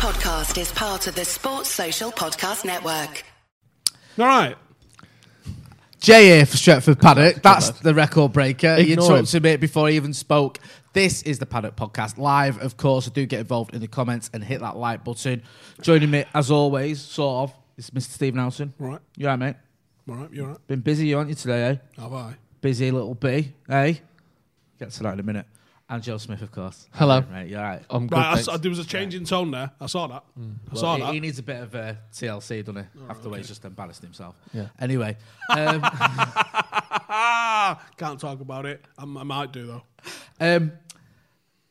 podcast is part of the Sports Social Podcast Network. All right. J here for Stretford Paddock. That's the record breaker. You talked to me before he even spoke. This is the Paddock Podcast live, of course. So do get involved in the comments and hit that like button. Joining me, as always, sort of, is Mr. Steven Houseon. Right. You all right, mate? I'm all right, you all right? Been busy, aren't you, today, eh? Have I? Busy little B, eh? Get to that in a minute. And Joe Smith, of course. Hello. Right, you all right? I'm good, right, there was a change in tone there. I saw that. I saw that. He needs a bit of TLC, doesn't he? Right, after the way he's just embarrassed himself. Yeah. Anyway. Can't talk about it. I might do, though.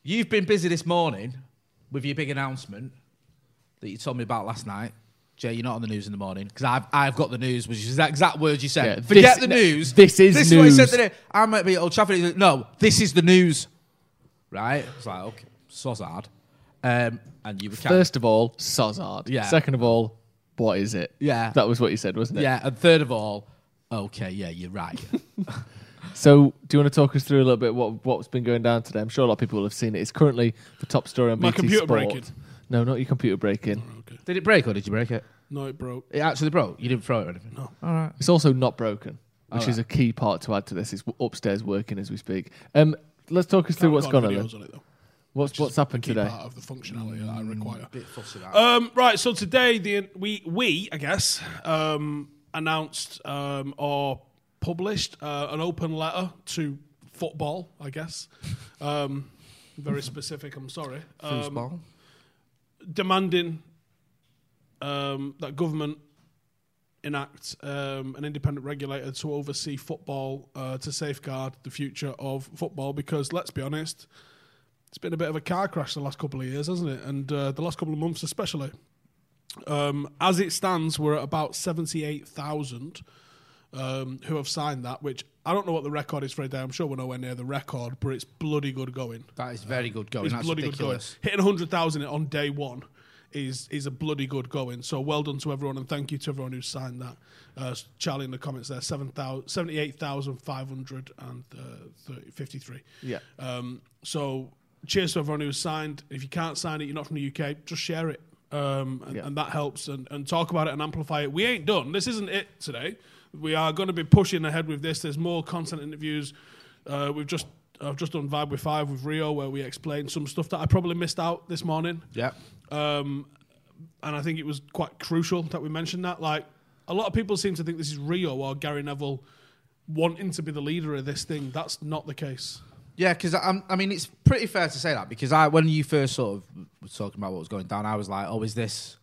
You've been busy this morning with your big announcement that you told me about last night. Jay, you're not on the news in the morning because I've got the news, which is the exact words you said. Yeah, forget the news. This is news. This is what he said today. I might be at Old Trafford. He's like, no, this is the news. Right? It's like, okay, sozzard. And you were first of all, sozzard. Yeah. Second of all, what is it? Yeah. That was what you said, wasn't it? Yeah. And third of all, okay, yeah, you're right. So, do you want to talk us through a little bit what's been going down today? I'm sure a lot of people will have seen it. It's currently the top story on BT Sport. My computer breaking. No, not your computer breaking. Oh, okay. Did it break or did you break it? No, it broke. It actually broke? You didn't throw it or anything? No. All right. It's also not broken, which is a key part to add to this. It's upstairs working as we speak. Let's talk us through what's gone on then. What's happened today? Part of the functionality that I require. A bit fussy that. Right, so today we announced or published an open letter to football. I guess very specific. I'm sorry. Football, demanding that government enact an independent regulator to oversee football to safeguard the future of football, because let's be honest, it's been a bit of a car crash the last couple of years, hasn't it? And the last couple of months especially. As it stands, we're at about 78,000 who have signed that, which I don't know what the record is for a day. I'm sure we're nowhere near the record, but it's bloody good going. That is very good going. That's ridiculous. Good going. Hitting 100,000 on day one is a bloody good going. So well done to everyone, and thank you to everyone who signed that. Charlie in the comments there, 78,553. Yeah. So cheers to everyone who signed. If you can't sign it, you're not from the UK, just share it. And that helps, and talk about it and amplify it. We ain't done. This isn't it today. We are going to be pushing ahead with this. There's more content interviews. I've just done Vibe with Five with Rio, where we explained some stuff that I probably missed out this morning. Yeah. And I think it was quite crucial that we mentioned that. Like, a lot of people seem to think this is Rio or Gary Neville wanting to be the leader of this thing. That's not the case. Yeah, because I mean, it's pretty fair to say that, because when you first sort of were talking about what was going down, I was like, oh, is this...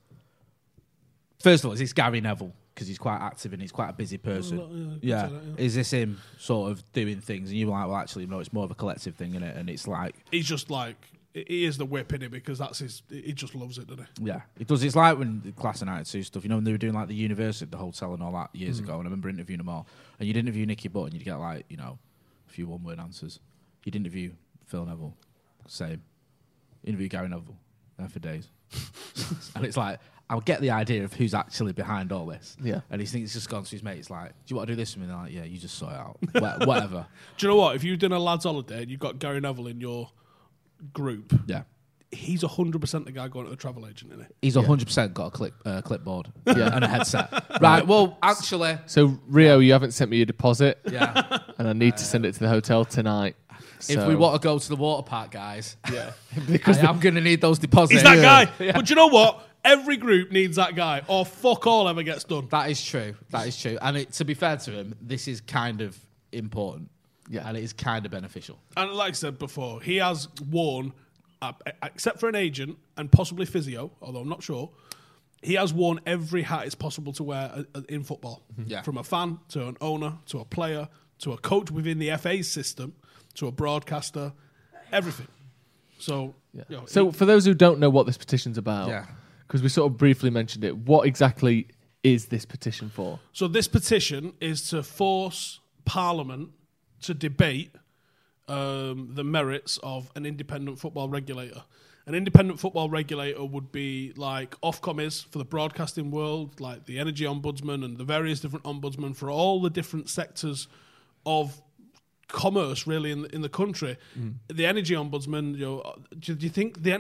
First of all, is this Gary Neville? Because he's quite active and he's quite a busy person. Yeah. Is this him sort of doing things? And you were like, well, actually, no, it's more of a collective thing, innit? And it's like... He's just like... He is the whip, innit? Because that's his... He just loves it, doesn't he? Yeah, he does. It's like when the Class of 92 stuff, you know, when they were doing like the university, the hotel and all that years ago, and I remember interviewing them all, and you'd interview Nicky Butt and you'd get like, you know, a few one-word answers. You'd interview Phil Neville, same. Interview Gary Neville, there for days. And it's like, I'll get the idea of who's actually behind all this. Yeah. And he thinks he's just gone to his mate. It's like, do you want to do this with me? And they're like, yeah, you just sort it out. Whatever. Do you know what? If you've done a lad's holiday and you've got Gary Neville in your group, yeah, he's 100% the guy going to the travel agent, isn't he? He's 100% got a clipboard and a headset. Right, well, actually... So, Rio, you haven't sent me your deposit. Yeah. And I need to send it to the hotel tonight. So. If we want to go to the water park, guys, because I'm going to need those deposits. He's that guy. Yeah. But you know what? Every group needs that guy, or fuck all ever gets done. That is true. And to be fair to him, this is kind of important. Yeah. And it is kind of beneficial. And like I said before, he has worn, except for an agent and possibly physio, although I'm not sure, he has worn every hat it's possible to wear in football. Mm-hmm. Yeah. From a fan, to an owner, to a player, to a coach within the FA system, to a broadcaster, everything. So, so for those who don't know what this petition's about... Yeah. Because we sort of briefly mentioned it. What exactly is this petition for? So this petition is to force Parliament to debate the merits of an independent football regulator. An independent football regulator would be like Ofcom is for the broadcasting world, like the Energy Ombudsman and the various different ombudsmen for all the different sectors of commerce really in the country. The energy ombudsman, you know, do you think the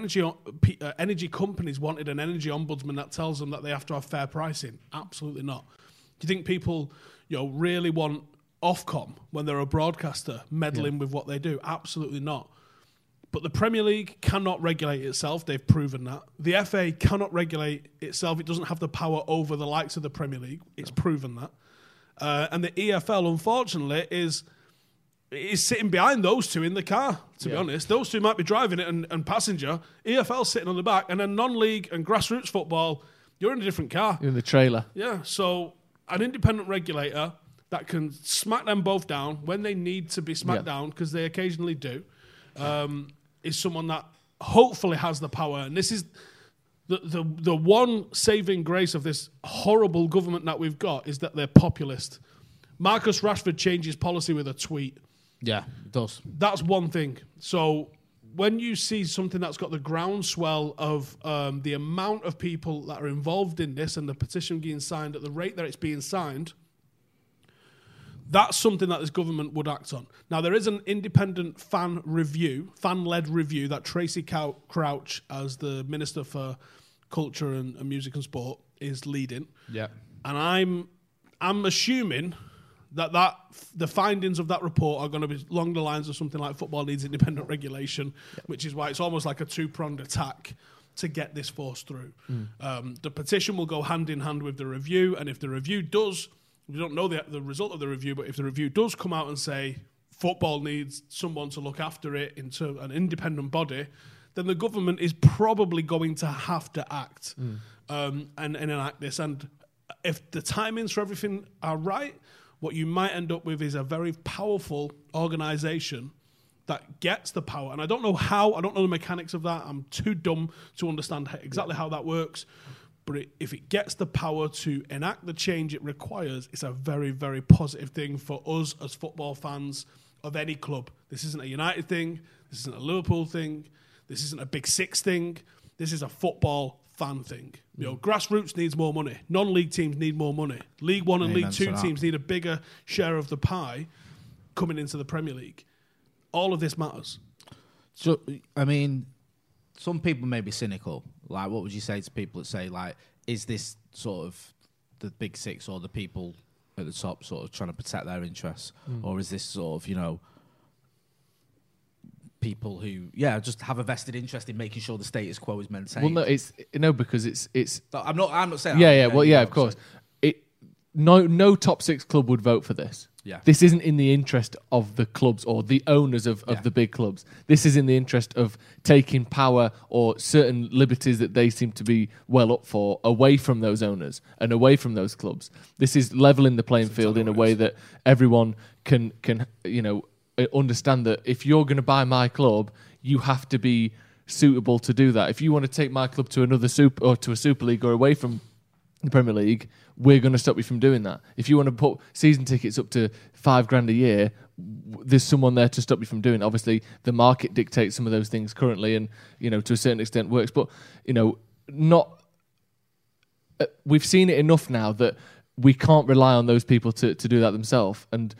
energy companies wanted an energy ombudsman that tells them that they have to have fair pricing? Absolutely not. Do you think people, you know, really want Ofcom when they're a broadcaster meddling with what they do? Absolutely not. But the Premier League cannot regulate itself. They've proven that. The FA cannot regulate itself. It doesn't have the power over the likes of the Premier League. It's proven that. And the EFL, unfortunately, is sitting behind those two in the car, to be honest. Those two might be driving it and passenger. EFL sitting on the back. And then non-league and grassroots football, you're in a different car. You're in the trailer. Yeah, so an independent regulator that can smack them both down when they need to be smacked down, because they occasionally do, is someone that hopefully has the power. And this is the one saving grace of this horrible government that we've got, is that they're populist. Marcus Rashford changes policy with a tweet. Yeah, it does. That's one thing. So when you see something that's got the groundswell of the amount of people that are involved in this and the petition being signed at the rate that it's being signed, that's something that this government would act on. Now, there is an independent fan-led review that Tracy Crouch, as the Minister for Culture and Music and Sport, is leading. Yeah. And I'm assuming that the findings of that report are going to be along the lines of something like football needs independent regulation, which is why it's almost like a two-pronged attack to get this forced through. The petition will go hand in hand with the review, and if the review does... We don't know the result of the review, but if the review does come out and say football needs someone to look after it into an independent body, then the government is probably going to have to act and enact this. And if the timings for everything are right, what you might end up with is a very powerful organisation that gets the power. And I don't know how, I don't know the mechanics of that. I'm too dumb to understand exactly how that works. But if it gets the power to enact the change it requires, it's a very, very positive thing for us as football fans of any club. This isn't a United thing. This isn't a Liverpool thing. This isn't a Big Six thing. This is a football fan thing. You know, grassroots needs more money. Non-league teams need more money. League One and League Two teams need a bigger share of the pie coming into the Premier League. All of this matters. So, I mean... Some people may be cynical. Like, what would you say to people that say, like, is this sort of the Big Six or the people at the top sort of trying to protect their interests? Or is this sort of, you know, people who, just have a vested interest in making sure the status quo is maintained? Well, no, because it's... I'm not saying... Yeah, well, of course. No top six club would vote for this. Yeah. This isn't in the interest of the clubs or the owners of the big clubs. This is in the interest of taking power or certain liberties that they seem to be well up for away from those owners and away from those clubs. This is leveling the playing field in a way that everyone can understand that if you're going to buy my club, you have to be suitable to do that. If you want to take my club to another super or to a Super League or away from the Premier League, we're going to stop you from doing that. If you want to put season tickets up to $5,000 a year, there's someone there to stop you from doing it. Obviously, the market dictates some of those things currently, and to a certain extent works. But not. We've seen it enough now that we can't rely on those people to do that themselves. And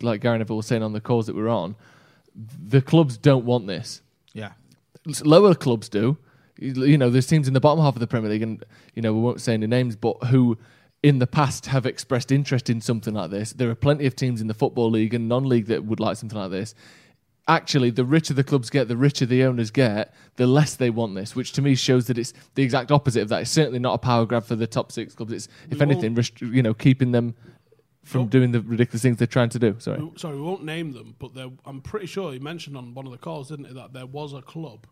like Gary Neville was saying on the calls that we're on, the clubs don't want this. Yeah, lower clubs do. There's teams in the bottom half of the Premier League, and we won't say any names, but who in the past have expressed interest in something like this. There are plenty of teams in the Football League and non-league that would like something like this. Actually, the richer the clubs get, the richer the owners get, the less they want this, which to me shows that it's the exact opposite of that. It's certainly not a power grab for the top six clubs. It's, if anything, keeping them from doing the ridiculous things they're trying to do. Sorry, we won't name them, but I'm pretty sure he mentioned on one of the calls, didn't he, that there was a club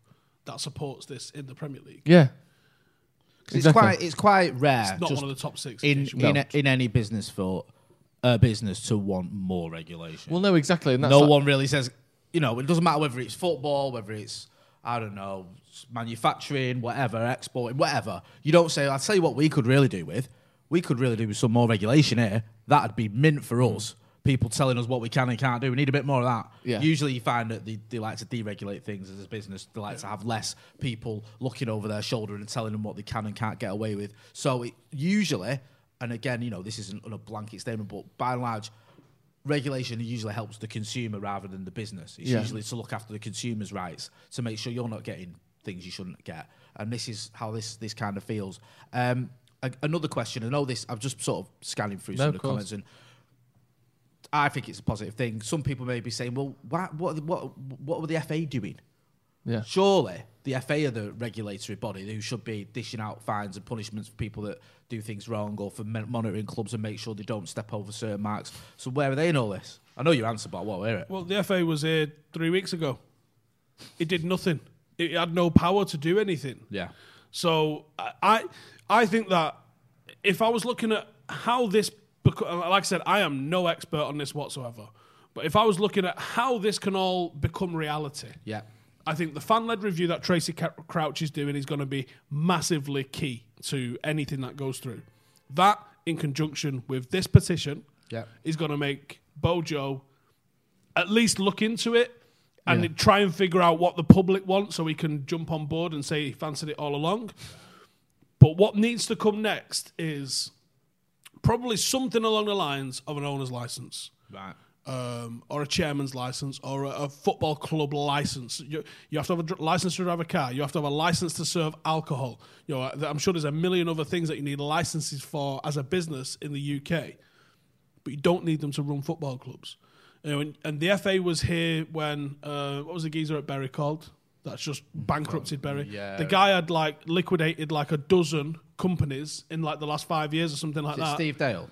that supports this in the Premier League. Yeah. Exactly. It's quite rare. It's not one of the top six in any business for a business to want more regulation. Well, no, exactly. And that's one really says, it doesn't matter whether it's football, whether it's, I don't know, manufacturing, whatever, exporting, whatever. You don't say, I'll tell you what we could really do with. We could really do with some more regulation here. That'd be mint for us. People telling us what we can and can't do. We need a bit more of that. Yeah. Usually you find that they like to deregulate things as a business. They like to have less people looking over their shoulder and telling them what they can and can't get away with. So it usually, and again, this isn't on a blanket statement, but by and large, regulation usually helps the consumer rather than the business. It's usually to look after the consumer's rights, to make sure you're not getting things you shouldn't get. And this is how this kind of feels. Another question, I know this, I'm just sort of scanning through some of the comments, and I think it's a positive thing. Some people may be saying, well, what were the FA doing? Yeah. Surely the FA are the regulatory body who should be dishing out fines and punishments for people that do things wrong, or for monitoring clubs and make sure they don't step over certain marks. So where are they in all this? I know your answer, but I want to hear it. Well, the FA was here 3 weeks ago. It did nothing. It had no power to do anything. Yeah. So I think that if I was looking at how this, like I said, I am no expert on this whatsoever, but if I was looking at how this can all become reality, yeah, I think the fan-led review that Tracy Crouch is doing is going to be massively key to anything that goes through. That, in conjunction with this petition, is going to make Bojo at least look into it and try and figure out what the public wants, so he can jump on board and say he fancied it all along. But what needs to come next is probably something along the lines of an owner's license. Right. Or a chairman's license, or a football club license. You have to have a license to drive a car. You have to have a license to serve alcohol. You know, I'm sure there's a million other things that you need licenses for as a business in the UK, but you don't need them to run football clubs. You know, and the FA was here when what was the geezer at Bury called? That's just bankrupted Bury. Yeah. The guy had liquidated a dozen companies in the last 5 years or something like that. Steve Dale.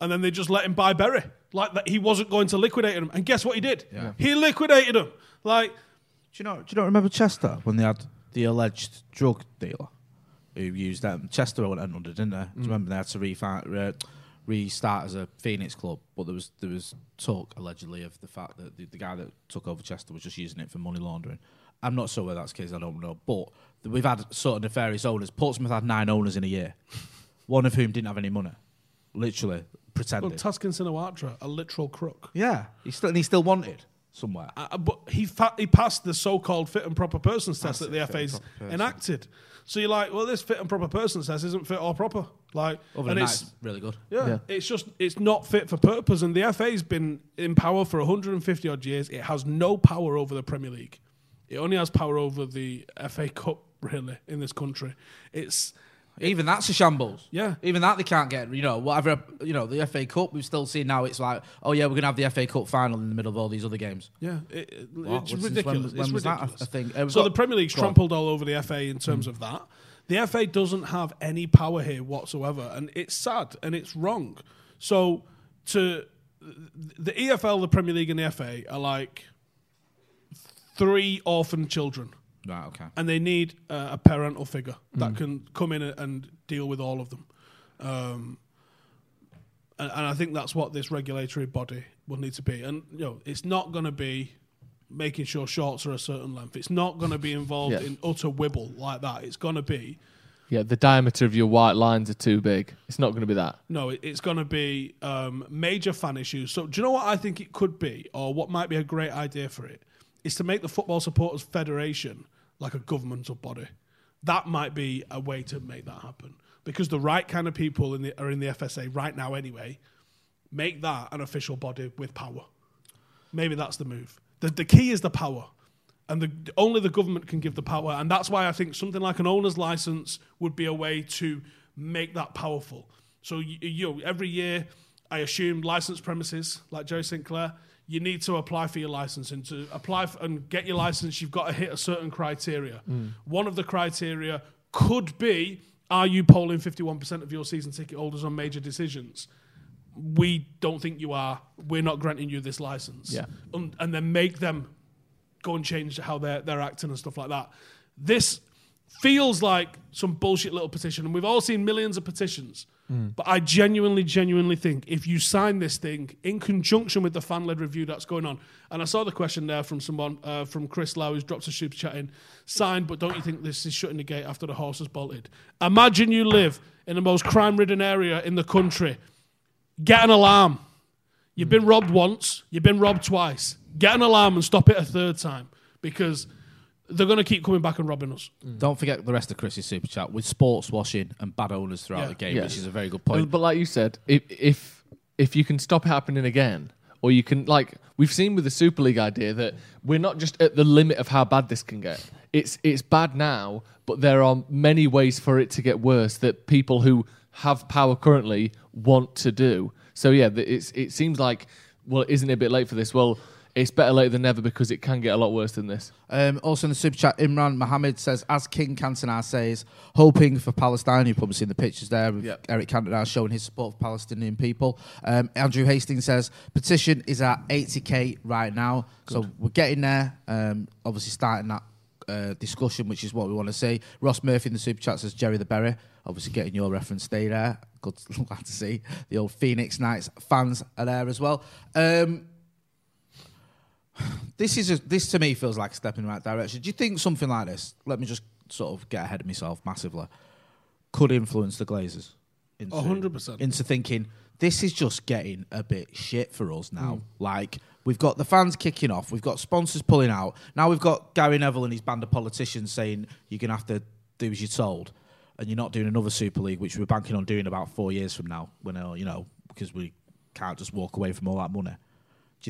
And then they just let him buy Bury. That he wasn't going to liquidate him. And guess what he did? Yeah. He liquidated him. Do you not remember Chester when they had the alleged drug dealer who used them? Chester went under, didn't they? Do you remember they had to restart as a Phoenix club? But there was talk, allegedly, of the fact that the guy that took over Chester was just using it for money laundering. I'm not sure whether that's the case, I don't know. But we've had sort of nefarious owners. Portsmouth had 9 owners in a year, one of whom didn't have any money. Literally pretending. Well, Tuskinson Awatra, a literal crook. Yeah, he still wanted somewhere. But he passed the so-called fit and proper persons test that the FA's enacted. So you're like, well, this fit and proper persons test isn't fit or proper. It's really good. Yeah, it's not fit for purpose. And the FA's been in power for 150 odd years. It has no power over the Premier League. It only has power over the FA Cup, really, in this country. Even that's a shambles. Yeah. Even that they can't get, whatever, the FA Cup, we've still seen now it's like, oh yeah, we're going to have the FA Cup final in the middle of all these other games. Yeah. It's ridiculous. When was that a thing? So the Premier League's trampled all over the FA in terms of that. The FA doesn't have any power here whatsoever, and it's sad and it's wrong. So the EFL, the Premier League and the FA are like 3 orphan children. Right, okay. And they need a parental figure that can come in and deal with all of them. And I think that's what this regulatory body will need to be. And it's not going to be making sure shorts are a certain length. It's not going to be involved in utter wibble like that. It's going to be... Yeah, the diameter of your white lines are too big. It's not going to be that. No, it's going to be major fan issues. So do you know what I think it could be, or what might be a great idea for it, is to make the Football Supporters Federation like a governmental body. That might be a way to make that happen, because the right kind of people are in the FSA right now anyway. Make that an official body with power. Maybe that's the move. The key is the power, and only the government can give the power, and that's why I think something like an owner's license would be a way to make that powerful. So every year, I assume licensed premises, like Joe Sinclair, you need to apply for your license, and to apply and get your license, you've got to hit a certain criteria. One of the criteria could be, are you polling 51% of your season ticket holders on major decisions? We don't think you are. We're not granting you this license. Yeah. And then make them go and change how they're acting and stuff like that. This feels like some bullshit little petition, and we've all seen millions of petitions. But I genuinely think if you sign this thing in conjunction with the fan-led review that's going on, and I saw the question there from someone, from Chris Lowe, who's dropped a super chat in, signed, but don't you think this is shutting the gate after the horse has bolted? Imagine you live in the most crime-ridden area in the country. Get an alarm. You've been robbed once. You've been robbed twice. Get an alarm and stop it a third time, because... they're going to keep coming back and robbing us. Don't forget the rest of Chris's super chat with sports washing and bad owners throughout the game, which is a very good point. But like you said, if you can stop it happening again, Or you can, like, we've seen with the Super League idea that we're not just at the limit of how bad this can get. It's bad now, but there are many ways for it to get worse that people who have power currently want to do. So, yeah, it seems like, well, isn't it a bit late for this? Well, it's better late than never because it can get a lot worse than this. Also in the Super Chat, Imran Mohammed says, as King Cantona says, hoping for Palestine. You've probably seen the pictures there of Eric Cantona showing his support for Palestinian people. Andrew Hastings says, petition is at 80k right now. Good. So we're getting there. Obviously starting that discussion, which is what we want to see. Ross Murphy in the Super Chat says, Jerry the Berry. Obviously getting your reference day there. Good, glad to see. The old Phoenix Knights fans are there as well. This to me feels like a step in the right direction. Do you think something like this, let me just sort of get ahead of myself massively, could influence the Glazers into, 100%. Into thinking, this is just getting a bit shit for us now. Like, we've got the fans kicking off, we've got sponsors pulling out, now we've got Gary Neville and his band of politicians saying you're going to have to do as you're told, and you're not doing another Super League, which we're banking on doing about 4 years from now, when, you know, because we can't just walk away from all that money. Do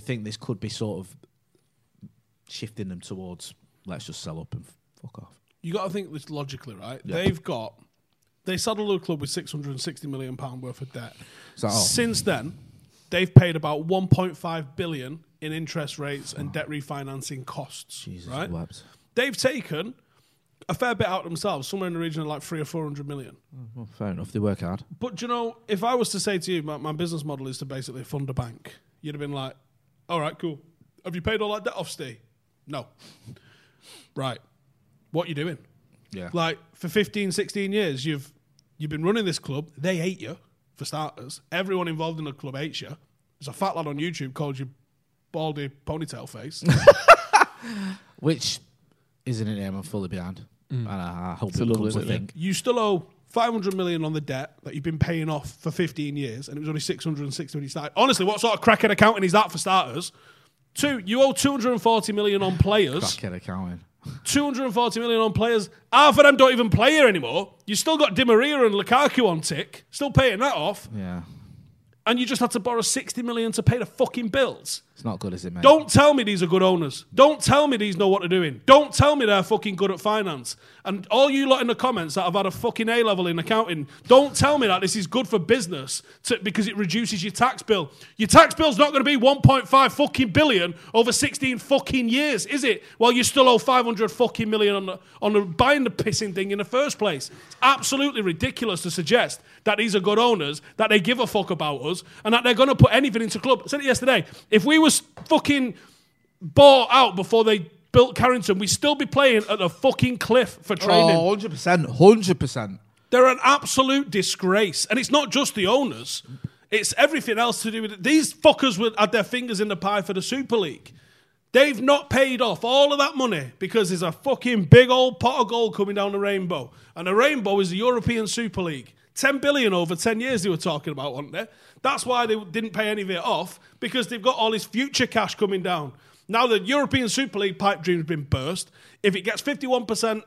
you think this could be sort of shifting them towards, let's just sell up and fuck off? You got to think this logically, right? Yeah. They saddled the club with £660 million worth of debt. Since then, they've paid about £1.5 billion in interest rates and debt refinancing costs. Jesus, right? Labs. They've taken a fair bit out themselves, somewhere in the region of like 300 or 400 million. Well, fair enough, they work hard. But you know, if I was to say to you, my business model is to basically fund a bank, you'd have been like, all right, cool. Have you paid all that debt off, Steve? No. Right. What are you doing? Yeah. Like, for 15, 16 years, you've been running this club. They hate you, for starters. Everyone involved in the club hates you. There's a fat lad on YouTube called you Baldy Ponytail Face. Which isn't in I'm fully behind. And I hope it becomes a thing. You still owe 500 million on the debt that you've been paying off for 15 years, and it was only 660 when you started. Honestly, what sort of cracking accounting is that, for starters? You owe 240 million on players. Cracking accounting. 240 million on players. Half of them don't even play here anymore. You still got Di Maria and Lukaku on tick, still paying that off. Yeah. And you just had to borrow 60 million to pay the fucking bills. It's not good, is it, mate? Don't tell me these are good owners. Don't tell me these know what they're doing. Don't tell me they're fucking good at finance. And all you lot in the comments that have had a fucking A level in accounting, don't tell me that this is good for business because it reduces your tax bill. Your tax bill's not going to be 1.5 fucking billion over 16 fucking years, is it? While you still owe 500 fucking million on the buying the pissing thing in the first place. It's absolutely ridiculous to suggest that these are good owners, that they give a fuck about us, and that they're going to put anything into club. I said it yesterday. If we were fucking bought out before they built Carrington, we'd still be playing at a fucking cliff for training. Oh, 100%. 100%. They're an absolute disgrace. And it's not just the owners. It's everything else to do with it. These fuckers had their fingers in the pie for the Super League. They've not paid off all of that money because there's a fucking big old pot of gold coming down the rainbow. And the rainbow is the European Super League. 10 billion over 10 years they were talking about, weren't they? That's why they didn't pay any of it off, because they've got all this future cash coming down. Now the European Super League pipe dream has been burst. If it gets 51%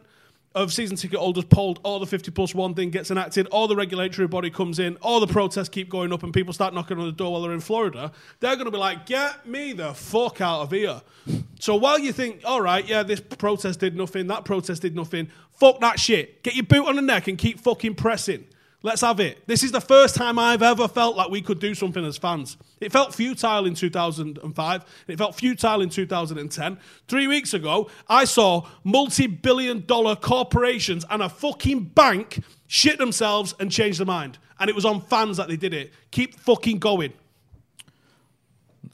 of season ticket holders polled, all the 50+1 thing gets enacted, all the regulatory body comes in, all the protests keep going up and people start knocking on the door while they're in Florida, they're going to be like, get me the fuck out of here. So while you think, all right, yeah, this protest did nothing, that protest did nothing, fuck that shit. Get your boot on the neck and keep fucking pressing. Let's have it. This is the first time I've ever felt like we could do something as fans. It felt futile in 2005. It felt futile in 2010. 3 weeks ago, I saw multi-billion-dollar corporations and a fucking bank shit themselves and change their mind. And it was on fans that they did it. Keep fucking going.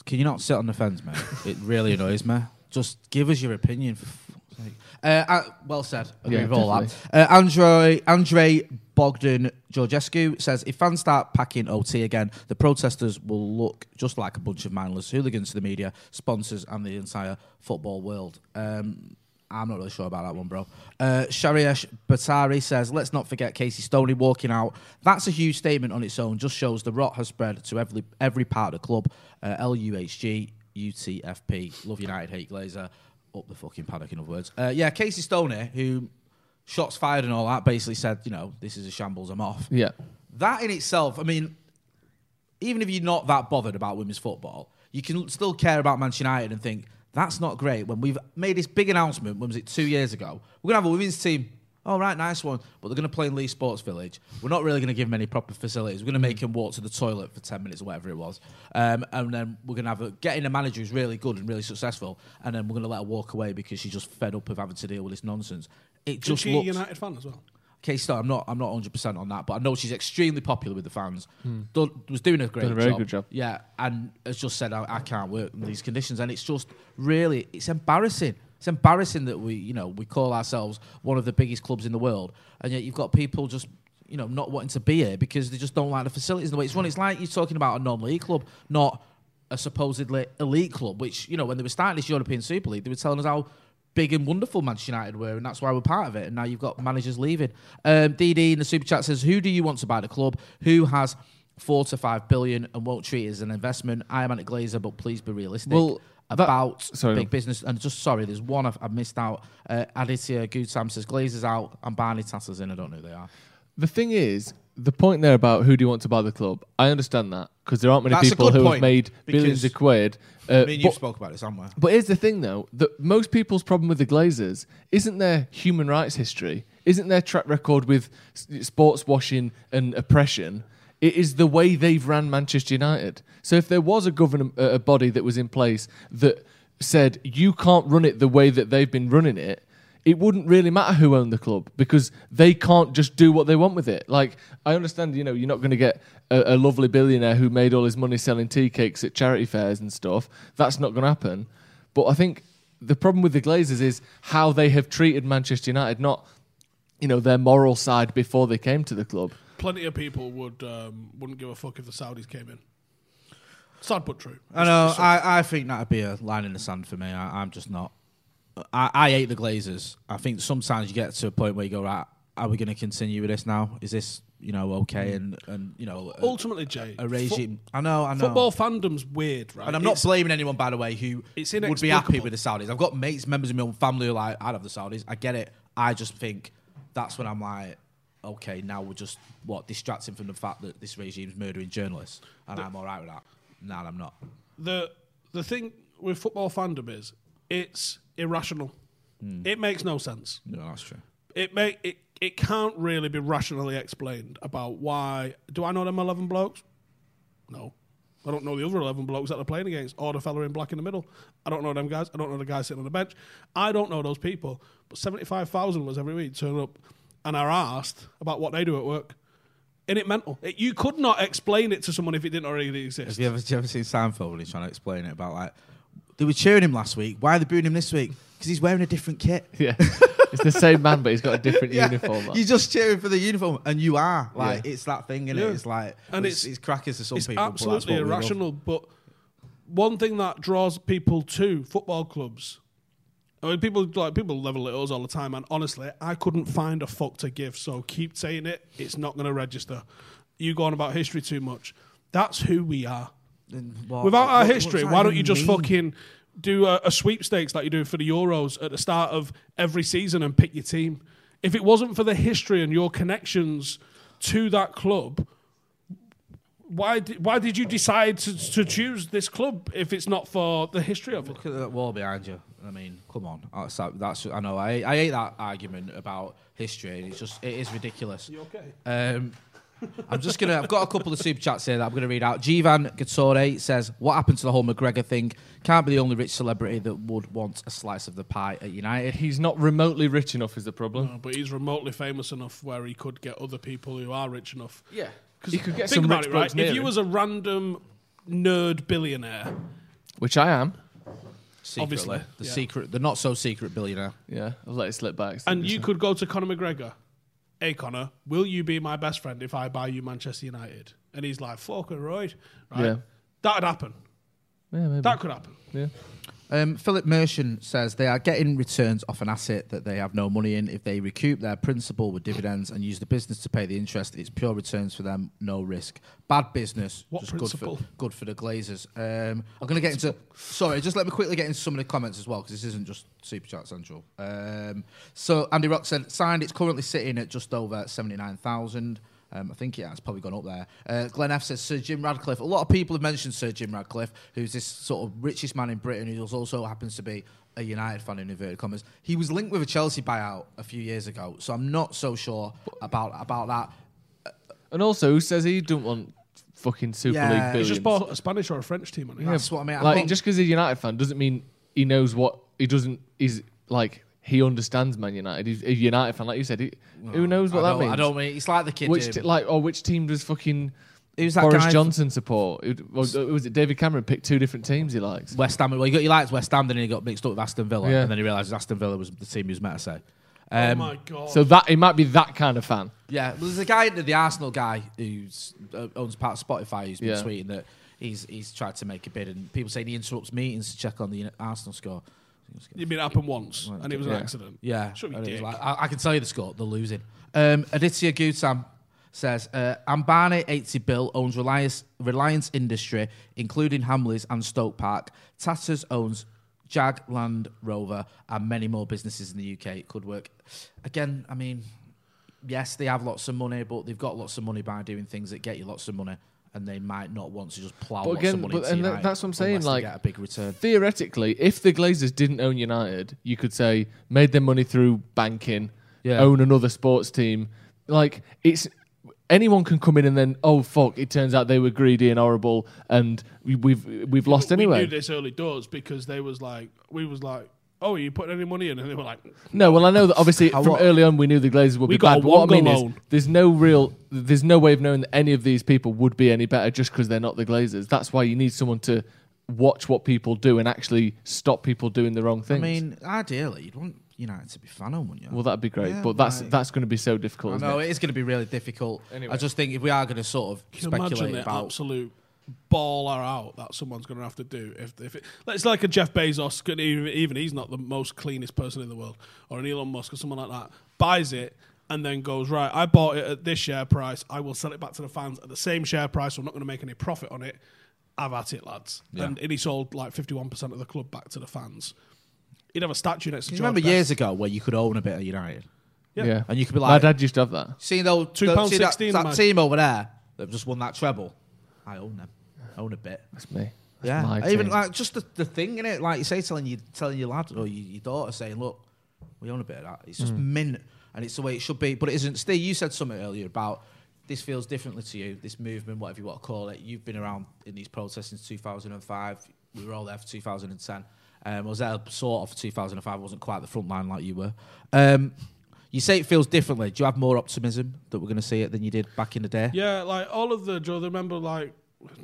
Can you not sit on the fence, mate? It really annoys me. Just give us your opinion, for fuck's sake. Well said. Okay, yeah, all that. Andre Bogdan Georgescu says, if fans start packing OT again, the protesters will look just like a bunch of mindless hooligans to the media, sponsors and the entire football world. I'm not really sure about that one, bro. Shariesh Batari says, let's not forget Casey Stoney walking out. That's a huge statement on its own. Just shows the rot has spread to every part of the club. LUHG, UTFP, love United, hate Glazer. Up the fucking paddock, in other words. Casey Stoney, who... shots fired and all that, basically said, you know, this is a shambles, I'm off. Yeah. That in itself, I mean, even if you're not that bothered about women's football, you can still care about Manchester United and think, that's not great. When we've made this big announcement, when was it, 2 years ago? We're going to have a women's team. All right, nice one. But they're going to play in Leeds Sports Village. We're not really going to give them any proper facilities. We're going to make them walk to the toilet for 10 minutes or whatever it was. And then we're going to have get in a manager who's really good and really successful. And then we're going to let her walk away because she's just fed up of having to deal with this nonsense. It just she looks... a United fan as well? Casey Stoney, I'm not 100% on that, but I know she's extremely popular with the fans. Was doing a very good job. Yeah, and has just said, I can't work in these conditions. And it's just really, it's embarrassing. It's embarrassing that we call ourselves one of the biggest clubs in the world, and yet you've got people just, not wanting to be here because they just don't like the facilities and the way it's run. It's like you're talking about a non-league club, not a supposedly elite club, which, when they were starting this European Super League, they were telling us how big and wonderful Manchester United were, and that's why we're part of it, and now you've got managers leaving. DD in the Super Chat says, who do you want to buy the club? Who has 4 to 5 billion and won't treat it as an investment? I am at Glazer, but please be realistic. Well, big business. And just, sorry, there's one I've missed out. Aditya Gutam says, Glazers out and Barney Tassers in. I don't know who they are. The thing is, the point there about who do you want to buy the club, I understand that, because there aren't many people who have made billions of quid. You spoke about this, haven't we? But here's the thing, though, that most people's problem with the Glazers isn't their human rights history, isn't their track record with sports washing and oppression. It is the way they've ran Manchester United. So if there was a body that was in place that said, you can't run it the way that they've been running it, it wouldn't really matter who owned the club, because they can't just do what they want with it. Like, I understand, you're not going to get a lovely billionaire who made all his money selling tea cakes at charity fairs and stuff. That's not going to happen. But I think the problem with the Glazers is how they have treated Manchester United, not, their moral side before they came to the club. Plenty of people wouldn't give a fuck if the Saudis came in. Sad but true. I know. I think that'd be a line in the sand for me. I'm just not. I hate the Glazers. I think sometimes you get to a point where you go, right, are we going to continue with this now? Is this okay? And ultimately, Jay, a regime. I know. Football fandom's weird, right? And I'm not blaming anyone, by the way, who would be happy with the Saudis. I've got mates, members of my own family who are like, I'd have the Saudis. I get it. I just think that's when I'm like, okay, now we're just distracting from the fact that this regime's murdering journalists, and I'm all right with that. No, I'm not. The thing with football fandom is it's irrational. It makes no sense. No, that's true. It can't really be rationally explained about why. Do I know them 11 blokes? No, I don't know the other 11 blokes that they're playing against, or the fella in black in the middle. I don't know them guys. I don't know the guy sitting on the bench. I don't know those people. But 75,000 of us every week turn up and are asked about what they do at work. Isn't it mental? You could not explain it to someone if it didn't already exist. Have you ever seen Seinfeld when he's trying to explain it about, like, they were cheering him last week, why are they booing him this week? Because he's wearing a different kit. Yeah. It's the same man, but he's got a different uniform. Like. You're just cheering for the uniform, and you are. Like, it's that thing, isn't it? It's like, and it's crackers to some people. It's absolutely irrational, but one thing that draws people to football clubs... I mean, people level at us all the time, and honestly, I couldn't find a fuck to give, so keep saying it. It's not going to register. You go on about history too much. That's who we are. Without our history, why don't you just fucking do a sweepstakes like you do for the Euros at the start of every season and pick your team? If it wasn't for the history and your connections to that club, why did you decide to choose this club if it's not for the history of it? Look at that wall behind you. I mean, come on. That's I know. I hate that argument about history. It is ridiculous. You okay? I've got a couple of super chats here that I'm going to read out. Jivan Gattore says, what happened to the whole McGregor thing? Can't be the only rich celebrity that would want a slice of the pie at United. He's not remotely rich enough is the problem. No, but he's remotely famous enough where he could get other people who are rich enough. Yeah. You could get some rich blokes near him. If you was a random nerd billionaire... Which I am. Secretly. Obviously. The not-so-secret billionaire. Yeah, I've let it slip back. And you could go to Conor McGregor. Hey, Conor, will you be my best friend if I buy you Manchester United? And he's like, fuck it, right? Yeah. That'd happen. Yeah, maybe. That could happen. Yeah. Philip Mershon says they are getting returns off an asset that they have no money in. If they recoup their principal with dividends and use the business to pay the interest, it's pure returns for them, no risk. Bad business. What principle? Good for the Glazers. I'm going to get into... Sorry, just let me quickly get into some of the comments as well, because this isn't just Super Chat Central. So Andy Rock said, signed, it's currently sitting at just over 79,000. I think yeah, it's probably gone up there. Glenn F says, Sir Jim Ratcliffe. A lot of people have mentioned Sir Jim Ratcliffe, who's this sort of richest man in Britain who also happens to be a United fan in inverted commas. He was linked with a Chelsea buyout a few years ago, so I'm not so sure about that. And also, who says he doesn't want fucking Super League billions? He's just bought a Spanish or a French team, hasn't he? Yeah. That's what I mean. Like, just because he's a United fan doesn't mean he knows what... He doesn't... He's like... He understands Man United. He's a United fan, like you said. Who knows what that means? I don't mean... It's like the kid... Which team does fucking... Who's that Boris guy Johnson support? Was it David Cameron picked two different teams he likes? West Ham. Well, he likes West Ham, then he got mixed up with Aston Villa, and then he realised Aston Villa was the team he was meant to say. Oh my God. So that he might be that kind of fan. Yeah. Well, there's a guy, the Arsenal guy, who owns part of Spotify, who's been tweeting that he's tried to make a bid, and people saying he interrupts meetings to check on the Arsenal score. You mean it happened once, and it was an accident? Yeah. I can tell you the score. They're losing. Aditya Gutam says, Ambani 80 bill owns Reliance Industry, including Hamleys and Stoke Park. Tatters owns Jag Land Rover and many more businesses in the UK. It could work. Again, I mean, yes, they have lots of money, but they've got lots of money by doing things that get you lots of money, and they might not want to just plough lots of money into United. That's what I'm saying. Like, get a big return. Theoretically, if the Glazers didn't own United, you could say, made their money through banking, own another sports team. Like, it's... Anyone can come in and then, oh fuck! It turns out they were greedy and horrible, and we've lost anyway. We knew this early doors because we was like, oh, are you putting any money in? And they were like, no. Well, I know that obviously from early on we knew the Glazers would be bad. But what I mean is, there's no way of knowing that any of these people would be any better just because they're not the Glazers. That's why you need someone to watch what people do and actually stop people doing the wrong things. I mean, ideally, you'd want United to be fan-owned, wouldn't you? Well, that'd be great, but that's going to be so difficult. I know, it is going to be really difficult. Anyway. I just think if we are going to sort of speculate about absolute baller out that someone's going to have to do. If it's like a Jeff Bezos, even he's not the most cleanest person in the world, or an Elon Musk or someone like that, buys it and then goes, right, I bought it at this share price, I will sell it back to the fans at the same share price, so I'm not going to make any profit on it. I've at it, lads. Yeah. And he sold like 51% of the club back to the fans. He'd have a statue next to George. Do you remember years ago where you could own a bit of United? Yeah. And you could be like... My dad used to have that. See those £2.16 that team over there that just won that treble? I own them. I own a bit. That's me. That's my even team. Like just the thing in it, like you say, telling your lad or your daughter, saying, look, we own a bit of that. It's just mint, and it's the way it should be, but it isn't. Steve, you said something earlier about this feels differently to you, this movement, whatever you want to call it. You've been around in these protests since 2005. We were all there for 2010. I was there sort of 2005. I wasn't quite the front line like you were. You say it feels differently. Do you have more optimism that we're going to see it than you did back in the day? Yeah, like all of the... Do you remember like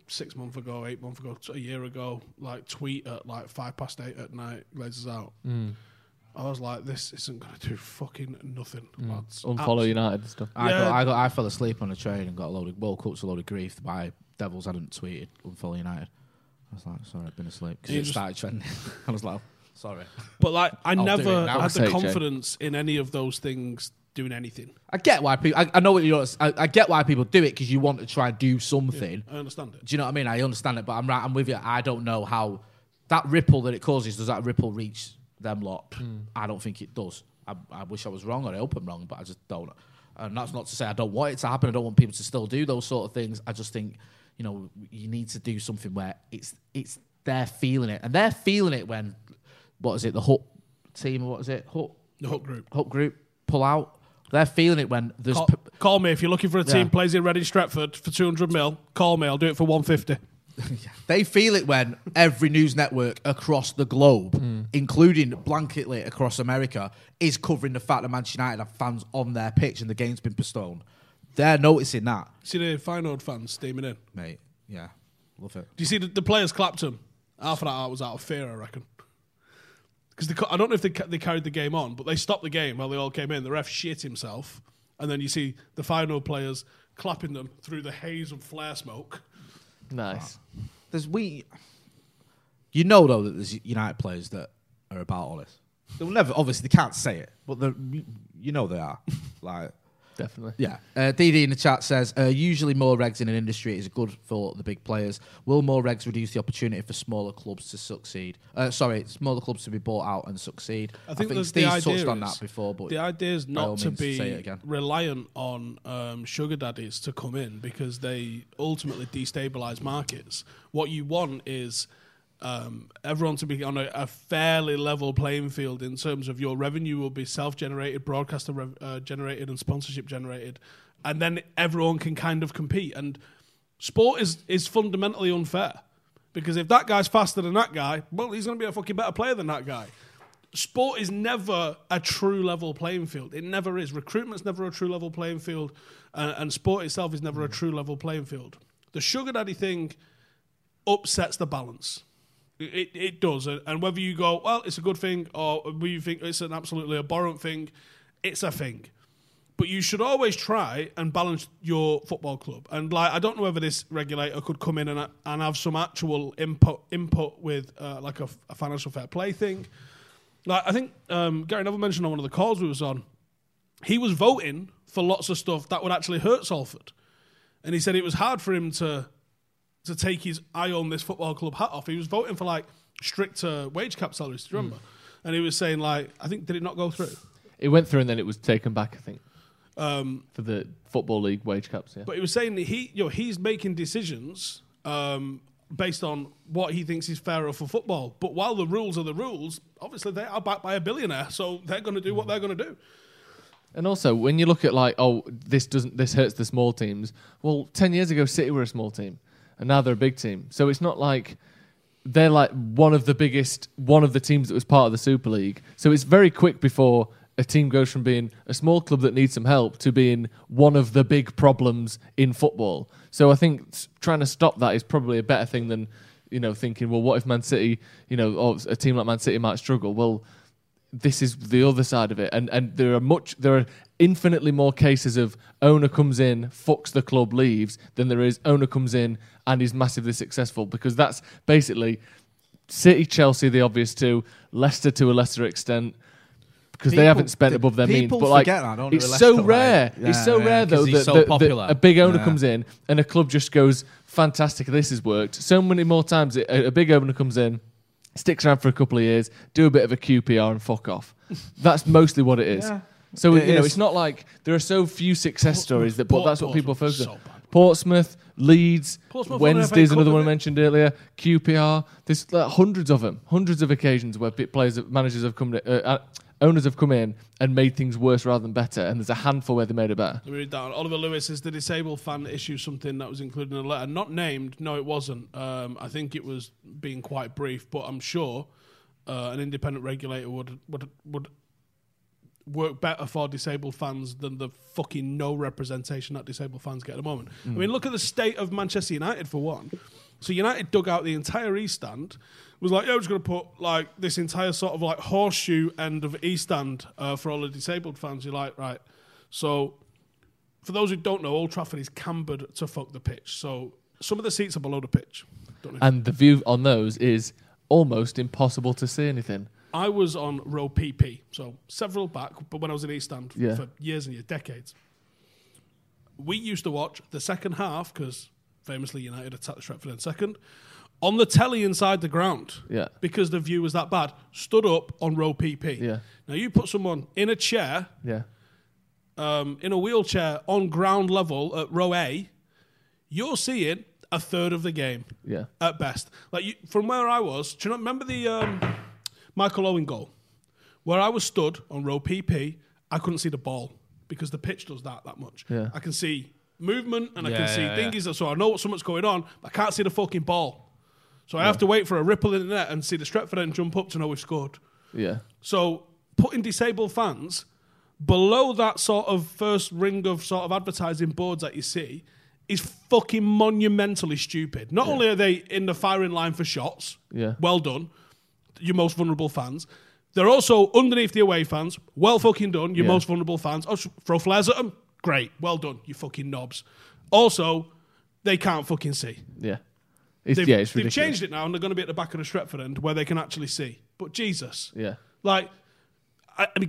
6 months ago, 8 months ago, a year ago, like tweet at like 8:05 at night, Glazers out. Mm. I was like, this isn't going to do fucking nothing, lads. Unfollow United and stuff. I fell asleep on a train and got woke up to a load of grief by Devils hadn't tweeted unfollow United. I was like, sorry, I've been asleep. Because it started trending. I was like, oh, sorry. But like, I never had the confidence in any of those things doing anything. I get why people... I know what you're... I get why people do it because you want to try and do something. Yeah, I understand it. Do you know what I mean? I understand it, but I'm right. I'm with you. I don't know how... That ripple that it causes, does that ripple reach them lot? I don't think it does. I wish I was wrong, or I hope I'm wrong, but I just don't. And that's not to say I don't want it to happen. I don't want people to still do those sort of things. I just think... You know, you need to do something where it's they're feeling it. And they're feeling it when, what is it, the Hutt team, what is it? The Hutt group. Hutt group pull out. They're feeling it when there's... Call me if you're looking for a team plays in Reading Stretford for 200 mil. Call me, I'll do it for 150. They feel it when every news network across the globe, including blanketly across America, is covering the fact that Manchester United have fans on their pitch and the game's been postponed. They're noticing that. See the Feyenoord fans steaming in? Mate, yeah. Love it. Do you see the players clapped him? Half of that was out of fear, I reckon. Because I don't know if they carried the game on, but they stopped the game while they all came in. The ref shit himself. And then you see the Feyenoord players clapping them through the haze of flare smoke. Nice. You know, though, that there's United players that are about all this. They'll never... Obviously, they can't say it, but you know they are. Like... definitely. Yeah. DD in the chat says, usually more regs in an industry is good for the big players. Will more regs reduce the opportunity for smaller clubs to succeed? Smaller clubs to be bought out and succeed. I think Steve's touched on that before, but the idea is not to be reliant on sugar daddies to come in because they ultimately destabilise markets. What you want is everyone to be on a fairly level playing field in terms of your revenue will be self-generated, broadcaster generated and sponsorship generated, and then everyone can kind of compete. And sport is fundamentally unfair because if that guy's faster than that guy, well, he's going to be a fucking better player than that guy. Sport is never a true level playing field. It never is. Recruitment's never a true level playing field, and sport itself is never a true level playing field. The sugar daddy thing upsets the balance. It does. And whether you go, well, it's a good thing, or whether you think it's an absolutely abhorrent thing, it's a thing. But you should always try and balance your football club. And like, I don't know whether this regulator could come in and have some actual input with like a financial fair play thing. Like, I think Gary Neville mentioned on one of the calls we was on, he was voting for lots of stuff that would actually hurt Salford. And he said it was hard for him to take his I own this football club hat off. He was voting for like stricter wage cap salaries, do you remember? And he was saying like, I think, did it not go through? It went through and then it was taken back, I think, for the Football League wage caps, yeah. But he was saying that he's making decisions based on what he thinks is fairer for football. But while the rules are the rules, obviously they are backed by a billionaire, so they're going to do what they're going to do. And also, when you look at like, oh, this hurts the small teams. Well, 10 years ago, City were a small team. And now they're a big team. So it's not like they're like one of the teams that was part of the Super League. So it's very quick before a team goes from being a small club that needs some help to being one of the big problems in football. So I think trying to stop that is probably a better thing than, you know, thinking, well, what if Man City, you know, or a team like Man City might struggle? Well, this is the other side of it. And there are infinitely more cases of owner comes in, fucks the club, leaves, than there is owner comes in and is massively successful, because that's basically City, Chelsea, the obvious two, Leicester to a lesser extent, because they haven't spent above their means. But like, that, don't it's Leicester, so rare. Right? Yeah, it's so rare, though, that a big owner comes in and a club just goes, fantastic, this has worked. So many more times a big owner comes in, sticks around for a couple of years, do a bit of a QPR and fuck off. That's mostly what it is. Yeah, so it is. It's not like there are so few success stories that, but that's what people focus on. So Portsmouth, Leeds, Wednesday's another one I mentioned earlier. QPR. There's like hundreds of them, hundreds of occasions where managers have come, owners have come in and made things worse rather than better. And there's a handful where they made it better. Let me read down. Oliver Lewis says the disabled fan issue, something that was included in a letter, not named. No, it wasn't. I think it was being quite brief, but I'm sure an independent regulator would work better for disabled fans than the fucking no representation that disabled fans get at the moment. I mean, look at the state of Manchester United for one. So United dug out the entire East Stand, was like, yeah, we're just going to put like this entire sort of like horseshoe end of East Stand for all the disabled fans. You're like, right. So for those who don't know, Old Trafford is cambered to fuck the pitch. So some of the seats are below the pitch. And the view on those is almost impossible to see anything. I was on row PP, so several back, but when I was in East Stand for years and years, decades, we used to watch the second half, because famously United attacked Stretford End second, on the telly inside the ground, because the view was that bad, stood up on row PP. Yeah. Now, you put someone in a chair, in a wheelchair, on ground level at row A, you're seeing a third of the game at best. Like from where I was, do you remember the Michael Owen goal? Where I was stood on row PP, I couldn't see the ball because the pitch does that much. Yeah. I can see movement and I can see dinghies, so I know what so much going on, but I can't see the fucking ball. So I have to wait for a ripple in the net and see the Stretford End jump up to know we've scored. Yeah. So putting disabled fans below that sort of first ring of sort of advertising boards that you see is fucking monumentally stupid. Not only are they in the firing line for shots, well done, your most vulnerable fans. They're also underneath the away fans. Well fucking done, your most vulnerable fans. Oh, throw flares at them? Great. Well done, you fucking knobs. Also, they can't fucking see. Yeah. It's ridiculous. They've changed it now and they're going to be at the back of the Stretford End where they can actually see. But Jesus. Yeah. Like,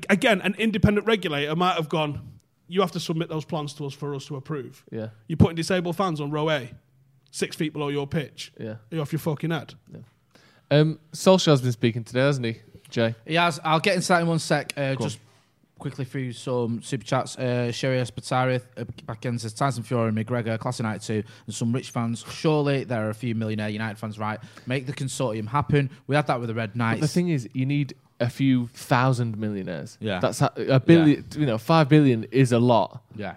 again, an independent regulator might have gone, you have to submit those plans to us for us to approve. Yeah. You're putting disabled fans on row A, 6 feet below your pitch. Yeah. You're off your fucking head. Yeah. Solskjaer's been speaking today, hasn't he, Jay? He has. I'll get into that in one sec. Quickly through some super chats. Sherry Espatari back in says Tyson Fury and McGregor, class of 92, and some rich fans. Surely there are a few millionaire United fans, right? Make the consortium happen. We had that with the Red Knights. But the thing is, you need a few thousand millionaires. Yeah. That's a billion, yeah. You know, 5 billion is a lot. Yeah.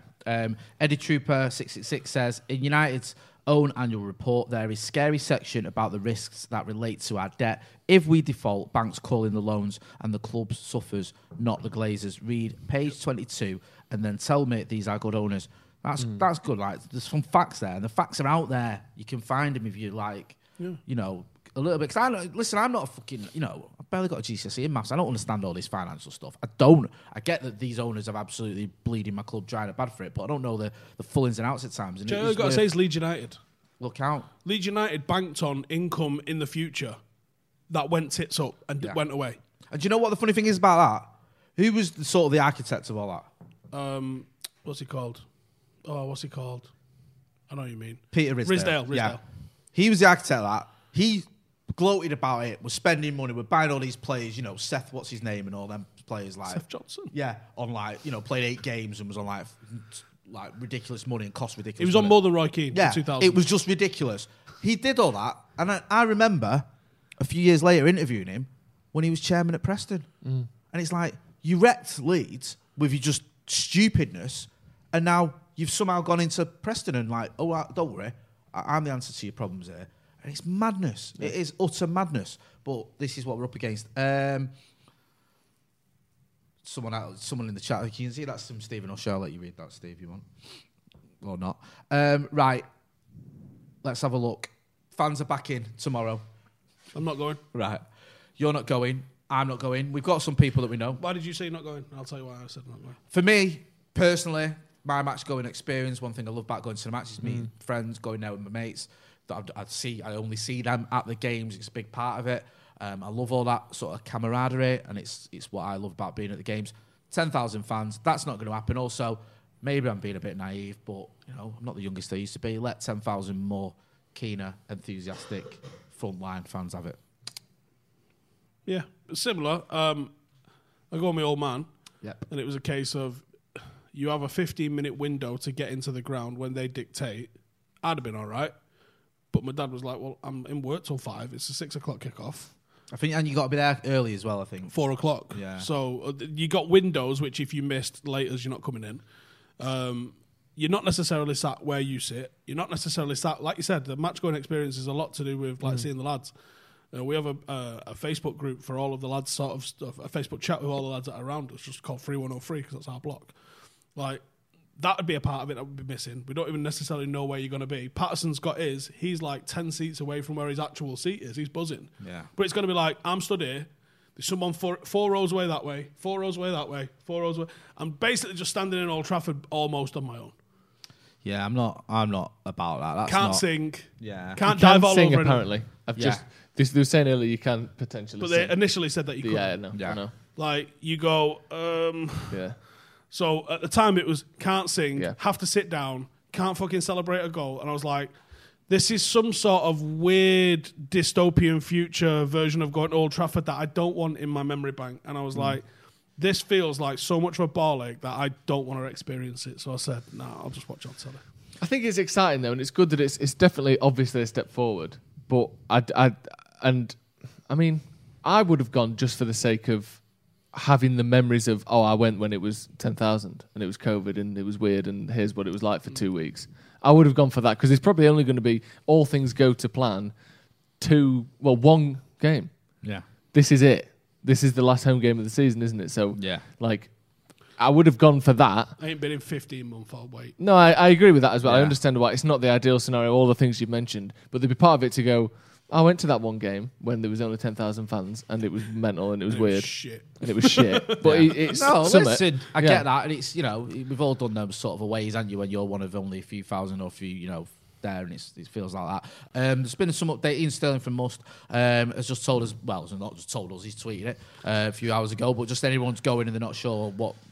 Eddie Trooper 666 says, in United's own annual report, there is a scary section about the risks that relate to our debt. If we default, banks call in the loans and the club suffers, not the Glazers. Read page 22 and then tell me these are good owners. That's good. Like, there's some facts there, and the facts are out there. You can find them if you like, you know, a little bit. Because I'm not a fucking, you know, I barely got a GCSE in maths. I don't understand all this financial stuff. I get that these owners are absolutely bleeding my club dry and bad for it, but I don't know the full ins and outs at times. And I've got to say, it's Leeds United. Look out. Leeds United banked on income in the future that went tits up and went away. And do you know what the funny thing is about that? Who was the architect of all that? What's he called? I know what you mean. Peter Risdale. Yeah. He was the architect of that. He gloated about it, was spending money, we're buying all these players, you know, Seth, what's his name, and all them players like Seth Johnson. Yeah, on like, you know, played 8 games and was on like ridiculous money and cost ridiculous. He was on more than Roy Keane in 2000. It was just ridiculous. He did all that, and I remember a few years later interviewing him when he was chairman at Preston. Mm. And it's like, you wrecked Leeds with your just stupidness, and now you've somehow gone into Preston and like, oh, don't worry, I'm the answer to your problems here. And it's madness. Yeah. It is utter madness. But this is what we're up against. Someone in the chat, you can see that's from Steven Houseon. I'll let you read that, Steve, if you want. Or not. Right. Let's have a look. Fans are back in tomorrow. I'm not going. Right. You're not going. I'm not going. We've got some people that we know. Why did you say not going? I'll tell you why I said not going. For me, personally, my match-going experience, one thing I love about going to the match is me and friends going there with my mates. That I only see them at the games. It's a big part of it. I love all that sort of camaraderie, and it's what I love about being at the games. 10,000 fans, that's not going to happen. Also, maybe I'm being a bit naive, but you know, I'm not the youngest I used to be. Let 10,000 more keener, enthusiastic frontline fans have it. Yeah, similar. I go with my old man, and it was a case of you have a 15-minute window to get into the ground when they dictate. I'd have been all right. But my dad was like, well, I'm in work till 5. It's a 6 o'clock kickoff. I think, and you got to be there early as well, I think. 4 o'clock. Yeah. So you got windows, which if you missed laters, you're not coming in. You're not necessarily sat where you sit. You're not necessarily sat, like you said, the match going experience is a lot to do with like seeing the lads. We have a Facebook group for all of the lads, sort of stuff, a Facebook chat with all the lads that are around us, just called 3103 because that's our block. Like, that would be a part of it that would be missing. We don't even necessarily know where you're going to be. Patterson's got his. He's like 10 seats away from where his actual seat is. He's buzzing. Yeah. But it's going to be like, I'm stood here. There's someone four rows away that way, 4 rows away that way, 4 rows away. I'm basically just standing in Old Trafford almost on my own. Yeah, I'm not about that. Can't sing. Yeah. Can't dive all over. Apparently. They were saying earlier you can potentially sing. But they initially said that you couldn't. Yeah, no. Yeah. No. Like, you go, Yeah. So at the time it was can't sing, have to sit down, can't fucking celebrate a goal. And I was like, this is some sort of weird dystopian future version of going to Old Trafford that I don't want in my memory bank. And I was like, this feels like so much of a ball ache that I don't want to experience it. So I said, nah, I'll just watch on telly. I think it's exciting though, and it's good that it's definitely obviously a step forward. But I would have gone just for the sake of having the memories of, I went when it was 10,000 and it was COVID and it was weird and here's what it was like for 2 weeks. I would have gone for that because it's probably only going to be, all things go to plan, 1 game. Yeah. This is it. This is the last home game of the season, isn't it? So, I would have gone for that. I ain't been in 15 months, I'll wait. No, I agree with that as well. Yeah. I understand why it's not the ideal scenario, all the things you've mentioned, but there'd be part of it to go, I went to that one game when there was only 10,000 fans and it was mental and it was weird. It was shit. But it's listen, I get that. And it's, you know, we've all done those sort of ways, haven't you, when you're one of only a few thousand or a few, you know, there, and it feels like that. There's been some update. Ian Sterling from Must has just told us, well, not just told us, he's tweeted it a few hours ago, but just anyone's going and they're not sure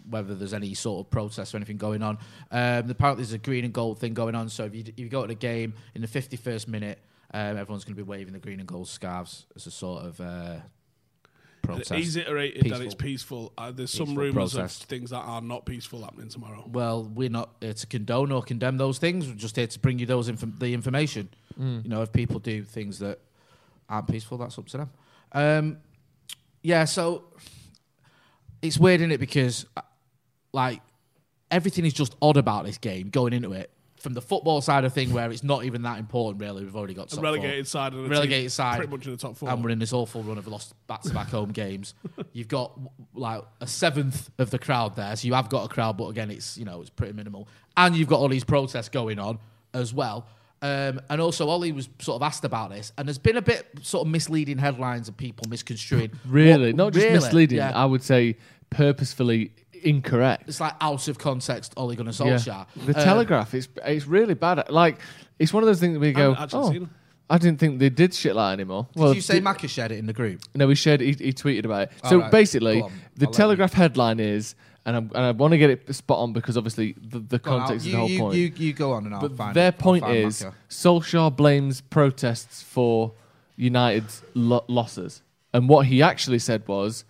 whether there's any sort of protest or anything going on. Apparently there's a green and gold thing going on, so if you go to the game in the 51st minute, everyone's going to be waving the green and gold scarves as a sort of... protest. He's iterated that it's peaceful. There's some rumours of things that are not peaceful happening tomorrow. Well, we're not here to condone or condemn those things. We're just here to bring you those the information. Mm. You know, if people do things that aren't peaceful, that's up to them. Yeah, so it's weird, isn't it? Because, like, everything is just odd about this game going into it. From the football side of thing, where it's not even that important, really. We've already got top relegated four. Side of the relegated team, side, pretty much in the top four, and we're in this awful run of lost back-to-back home games. You've got like a seventh of the crowd there, so you have got a crowd, but again, it's, you know, it's pretty minimal. And you've got all these protests going on as well. And also, Ollie was sort of asked about this, and there's been a bit sort of misleading headlines of people misconstruing. Misleading. Yeah. I would say purposefully incorrect. It's like out of context, Ole Gunnar Solskjaer. Yeah. The Telegraph, it's really bad. Like, it's one of those things that we go, I didn't think they did shit like that anymore. Did you say Macca shared it in the group? No, he tweeted about it. So basically, the Telegraph headline is... And I want to get it spot on because obviously the context is the whole point. You go on and I'll find it. Their point is Solskjaer blames protests for United's losses. And what he actually said was,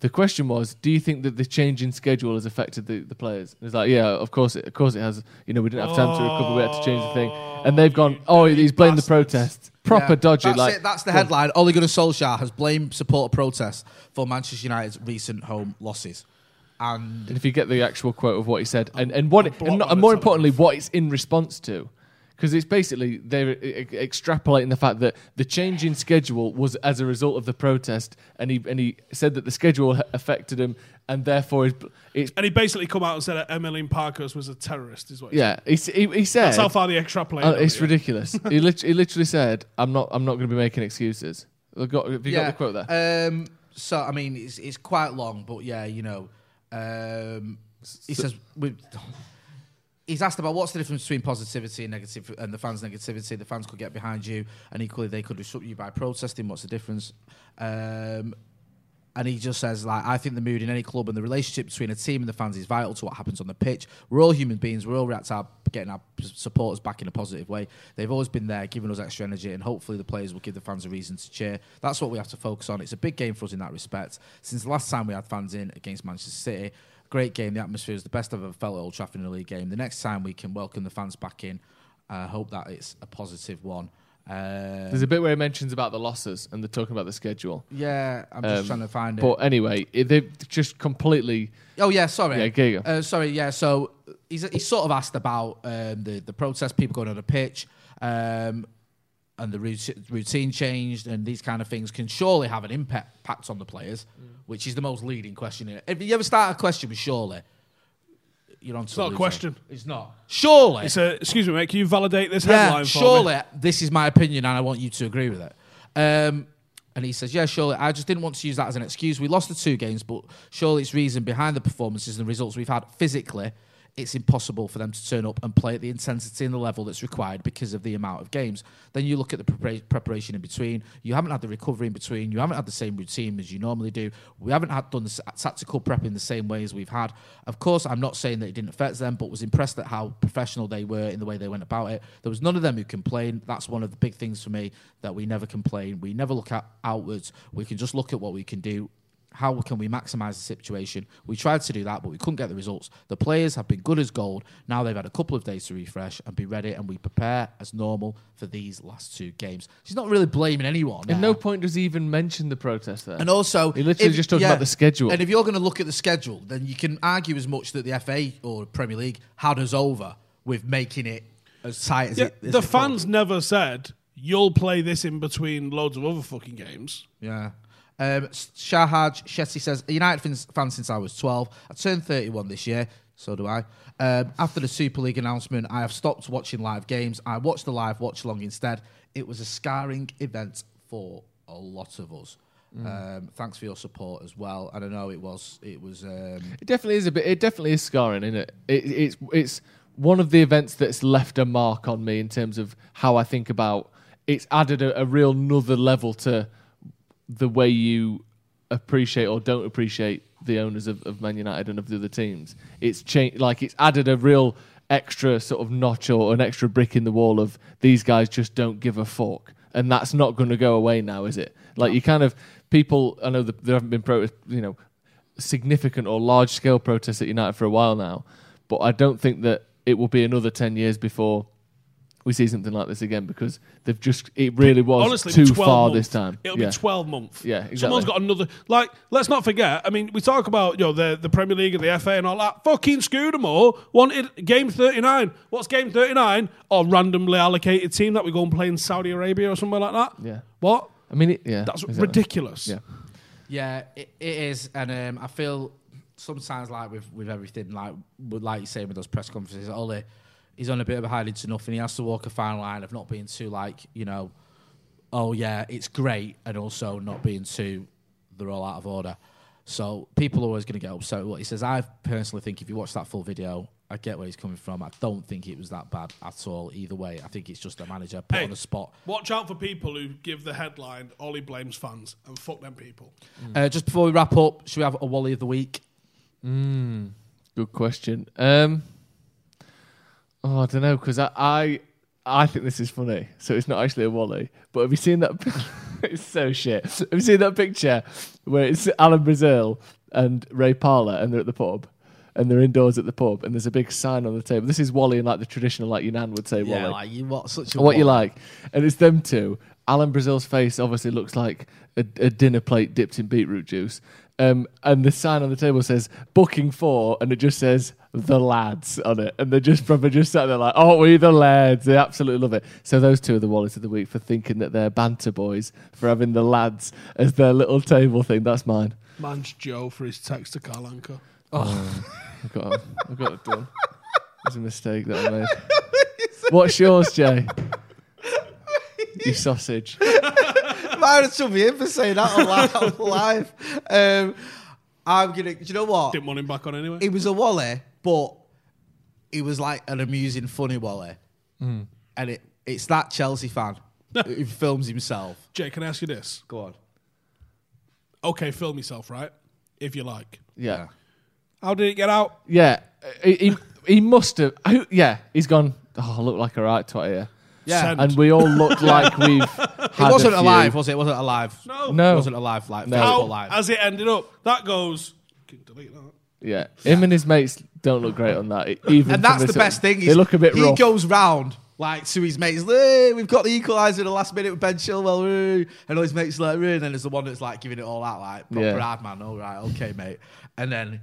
the question was, do you think that the change in schedule has affected the players? And it's like, yeah, of course it has. You know, we didn't have time to recover. We had to change the thing. And they've gone, he's blamed the protests. Proper dodgy. That's the headline. Ole Gunnar Solskjaer has blamed supporter protests for Manchester United's recent home losses. And if you get the actual quote of what he said, and more importantly, what it's in response to, because it's basically they're extrapolating the fact that the change in schedule was as a result of the protest, and he said that the schedule affected him, and therefore it's and he basically come out and said that Emmeline Parkhurst was a terrorist, is what he said. Yeah, he said that's how far they extrapolate. It's ridiculous. He literally said, "I'm not going to be making excuses." Have you got the quote there? So I mean, it's quite long, but yeah, you know. He's asked about what's the difference between positivity and negative, and the fans' negativity. The fans could get behind you, and equally they could disrupt you by protesting. What's the difference? And he just says, like, I think the mood in any club and the relationship between a team and the fans is vital to what happens on the pitch. We're all human beings. We all react to getting our supporters back in a positive way. They've always been there, giving us extra energy, and hopefully the players will give the fans a reason to cheer. That's what we have to focus on. It's a big game for us in that respect. Since the last time we had fans in against Manchester City, great game. The atmosphere is the best I've ever felt at Old Trafford in a league game. The next time we can welcome the fans back in. I hope that it's a positive one. There's a bit where he mentions about the losses and they're talking about the schedule. Yeah, I'm just trying to find it. But anyway, they've just completely... Oh, yeah, sorry. Yeah, here you go. So he's sort of asked about the protest, people going on the pitch, and the routine changed, and these kind of things can surely have an impact on the players, which is the most leading question. If you ever start a question with surely... It's not a question. It's not. Surely. It's excuse me, mate, can you validate this headline for me? Surely, this is my opinion and I want you to agree with it. And he says, surely, I just didn't want to use that as an excuse. We lost the two games, but surely it's reason behind the performances and the results we've had physically. It's impossible for them to turn up and play at the intensity and the level that's required because of the amount of games. Then you look at the preparation in between. You haven't had the recovery in between. You haven't had the same routine as you normally do. We haven't done the tactical prep in the same way as we've had. Of course, I'm not saying that it didn't affect them, but was impressed at how professional they were in the way they went about it. There was none of them who complained. That's one of the big things for me, that we never complain. We never look outwards. We can just look at what we can do. How can we maximise the situation? We tried to do that, but we couldn't get the results. The players have been good as gold. Now they've had a couple of days to refresh and be ready, and we prepare as normal for these last two games. She's not really blaming anyone. At no point does he even mention the protest there. And also... He literally just talking about the schedule. And if you're going to look at the schedule, then you can argue as much that the FA or Premier League had us over with making it as tight as it is. The fans never said, you'll play this in between loads of other fucking games. Yeah. Shahaj Shetty says, a United fan since I was 12. I turned 31 this year, so do I. After the Super League announcement, I have stopped watching live games. I watched the live watch-along instead. It was a scarring event for a lot of us. Thanks for your support as well. I don't know, it was... It definitely is scarring, isn't it? It's one of the events that's left a mark on me in terms of how I think about it's added a real another level to the way you appreciate or don't appreciate the owners of Man United and of the other teams. It's changed, like it's added a real extra sort of notch or an extra brick in the wall of these guys just don't give a fuck, and that's not going to go away now, is it? Like you kind of people. I know there haven't been significant or large scale protests at United for a while now, but I don't think that it will be another 10 years before we see something like this again, because they've just, it really was honestly, too far months. This time. It'll be 12 months. Yeah, exactly. Someone's got another, like, let's not forget, I mean, we talk about, you know, the Premier League and the FA and all that. Fucking Scudamore wanted game 39. What's game 39? Or randomly allocated team that we go and play in Saudi Arabia or somewhere like that. Yeah. What? I mean, that's exactly ridiculous. Yeah. Yeah, it is. And I feel sometimes like with everything, like you say with those press conferences, he's on a bit of a hiding to nothing. He has to walk a fine line of not being too it's great, and also not being too, they're all out of order. So people are always going to get upset with what he says. I personally think if you watch that full video, I get where he's coming from. I don't think it was that bad at all. Either way, I think it's just a manager put on the spot. Watch out for people who give the headline, Ollie blames fans, and fuck them people. Just before we wrap up, should we have a Wally of the week? Good question. I don't know, because I think this is funny, so it's not actually a Wally. But have you seen that? It's so shit. Have you seen that picture where it's Alan Brazil and Ray Parlour, and they're at the pub, and they're indoors at the pub, and there's a big sign on the table. This is Wally, and like the traditional, like your nan would say, Wally. Yeah, like you what? Such a what Wally. You like? And it's them two. Alan Brazil's face obviously looks like a dinner plate dipped in beetroot juice. And the sign on the table says booking for, and it just says the lads on it, and they're just probably just sat there like, oh, we the lads, they absolutely love it. So those two are the Wallies of the week for thinking that they're banter boys, for having the lads as their little table thing. That's mine. Man's Joe for his text to Carl Anker. I've got it done. It was a mistake that I made. What's yours, Jay? You sausage. Mine should be in for saying that on live. I'm gonna. Do you know what? Didn't want him back on anyway. It was a Wally, but it was like an amusing, funny Wally, and it's that Chelsea fan who films himself. Jay, can I ask you this? Go on. Okay, film yourself, right? If you like. Yeah. How did it get out? Yeah, he must have. Yeah, he's gone. Oh, I look like a right twat here. Yeah, and we all looked like we've. It wasn't alive, was it? It wasn't alive. No. It wasn't alive. Like, no. How has it ended up? That goes. You can delete that. Yeah. Him and his mates don't look great on that. Even and that's the best thing. They look a bit rough. He goes round like to his mates. Hey, we've got the equaliser in the last minute with Ben Chilwell. And all his mates are like, and then there's the one that's like giving it all out, like proper hard man. All right, okay, mate. And then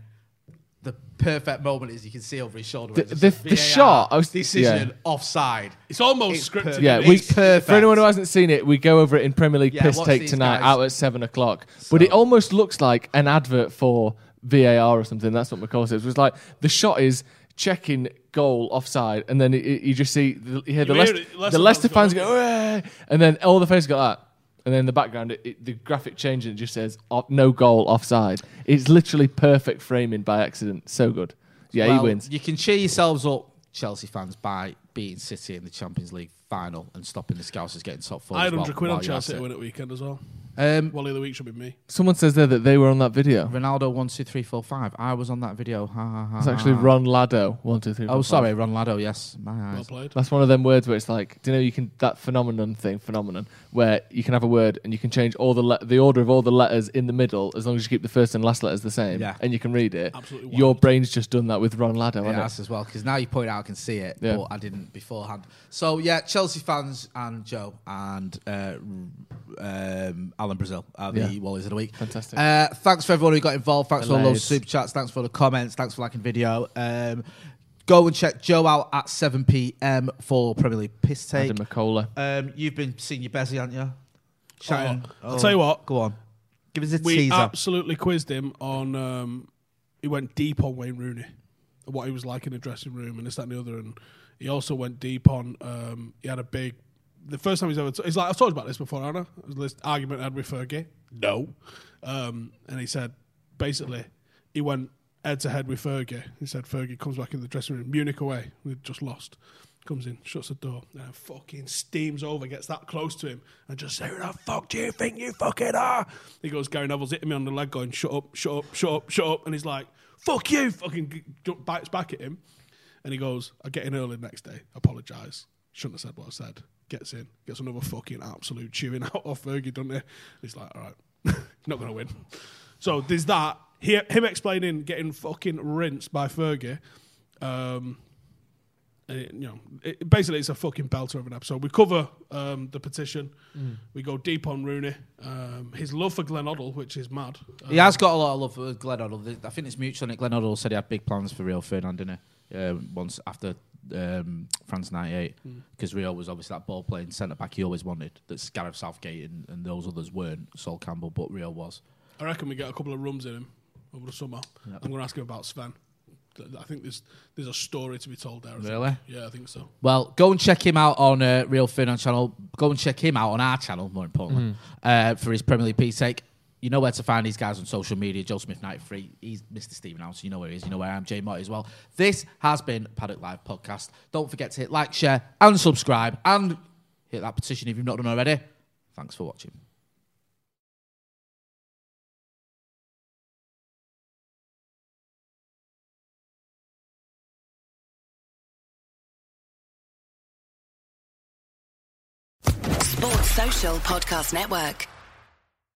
the perfect moment is you can see over his shoulder. The shot, decision offside. It's almost scripted. Perfect. Yeah, for anyone who hasn't seen it, we go over it in Premier League Piss Take tonight, guys. Out at 7:00. So. But it almost looks like an advert for VAR or something. That's what McCall says. It was like the shot is checking goal offside, and then you just see the Leicester fans go, and then all the faces go like that. And then in the background, the graphic changes and it just says, no goal, offside. It's literally perfect framing by accident. So good. Yeah, he wins. You can cheer yourselves up, Chelsea fans, by beating City in the Champions League final and stopping the Scousers getting top four. I had £100 on Chelsea to win at weekend as well. Wally of the week should be me. Someone says there that they were on that video. Ronaldo 1, 2, 3, 4, 5. I was on that video. It's actually Ron Laddo 1, 2, 3, 4. Oh, sorry, Ron Laddo. Yes, my eyes. Well played. That's one of them words where it's like, do you know you can that phenomenon where you can have a word and you can change all the order of all the letters in the middle as long as you keep the first and last letters the same. Yeah. And you can read it. Absolutely. Wild. Your brain's just done that with Ron Laddo. Yeah, as well, because now you point out I can see it, but I didn't beforehand. So yeah, Chelsea fans and Joe and. Alan Brazil are the Wallies of the week. Fantastic. Thanks for everyone who got involved. Thanks for all those super chats. Thanks for the comments. Thanks for liking video. Go and check Joe out at 7 p.m. for Premier League Piss Take. Adam McCola. You've been seeing your Bezzy, haven't you? Chatting. I'll tell you what. Go on. Give us a teaser. We absolutely quizzed him on... he went deep on Wayne Rooney, what he was like in the dressing room and this, that and the other. And he also went deep on... he had a big... The first time he's ever... He's like, I've talked about this before, haven't I? It was this argument I had with Fergie. No. And he said, basically, he went, head-to-head with Fergie. Instead, Fergie comes back in the dressing room. Munich away. We've just lost. Comes in, shuts the door, and fucking steams over, gets that close to him, and just say, "Who the fuck do you think you fucking are?" He goes, Gary Neville's hitting me on the leg going, "Shut up, shut up, shut up, shut up." And he's like, "Fuck you." Fucking bites back at him. And he goes, "I get in early the next day. Apologise. Shouldn't have said what I said." Gets in, gets another fucking absolute chewing out of Fergie, doesn't he? He's like, "All right, not going to win." So there's that. Him explaining getting fucking rinsed by Fergie. Basically it's a fucking belter of an episode. We cover the petition. We go deep on Rooney, his love for Glenn Hoddle, which is mad. He has got a lot of love for Glenn Hoddle. I think it's mutual. Glenn Hoddle said he had big plans for Rio Ferdinand, didn't he? Once after France 98, because Rio was obviously that ball playing centre back he always wanted. That's Gareth Southgate and those others weren't, Sol Campbell, but Rio was. I reckon we get a couple of rums in him over the summer. Yep. I'm going to ask him about Sven. I think there's a story to be told there. Really? Yeah, I think so. Well, go and check him out on Real Ferdinand channel. Go and check him out on our channel, more importantly, for his Premier League piece take. You know where to find these guys on social media. Joe Smith, 93. He's Mr. Steven Houseon. You know where he is. You know where I am. Jay Mott as well. This has been Paddock Live Podcast. Don't forget to hit like, share, and subscribe. And hit that petition if you've not done already. Thanks for watching. Sports Social Podcast Network.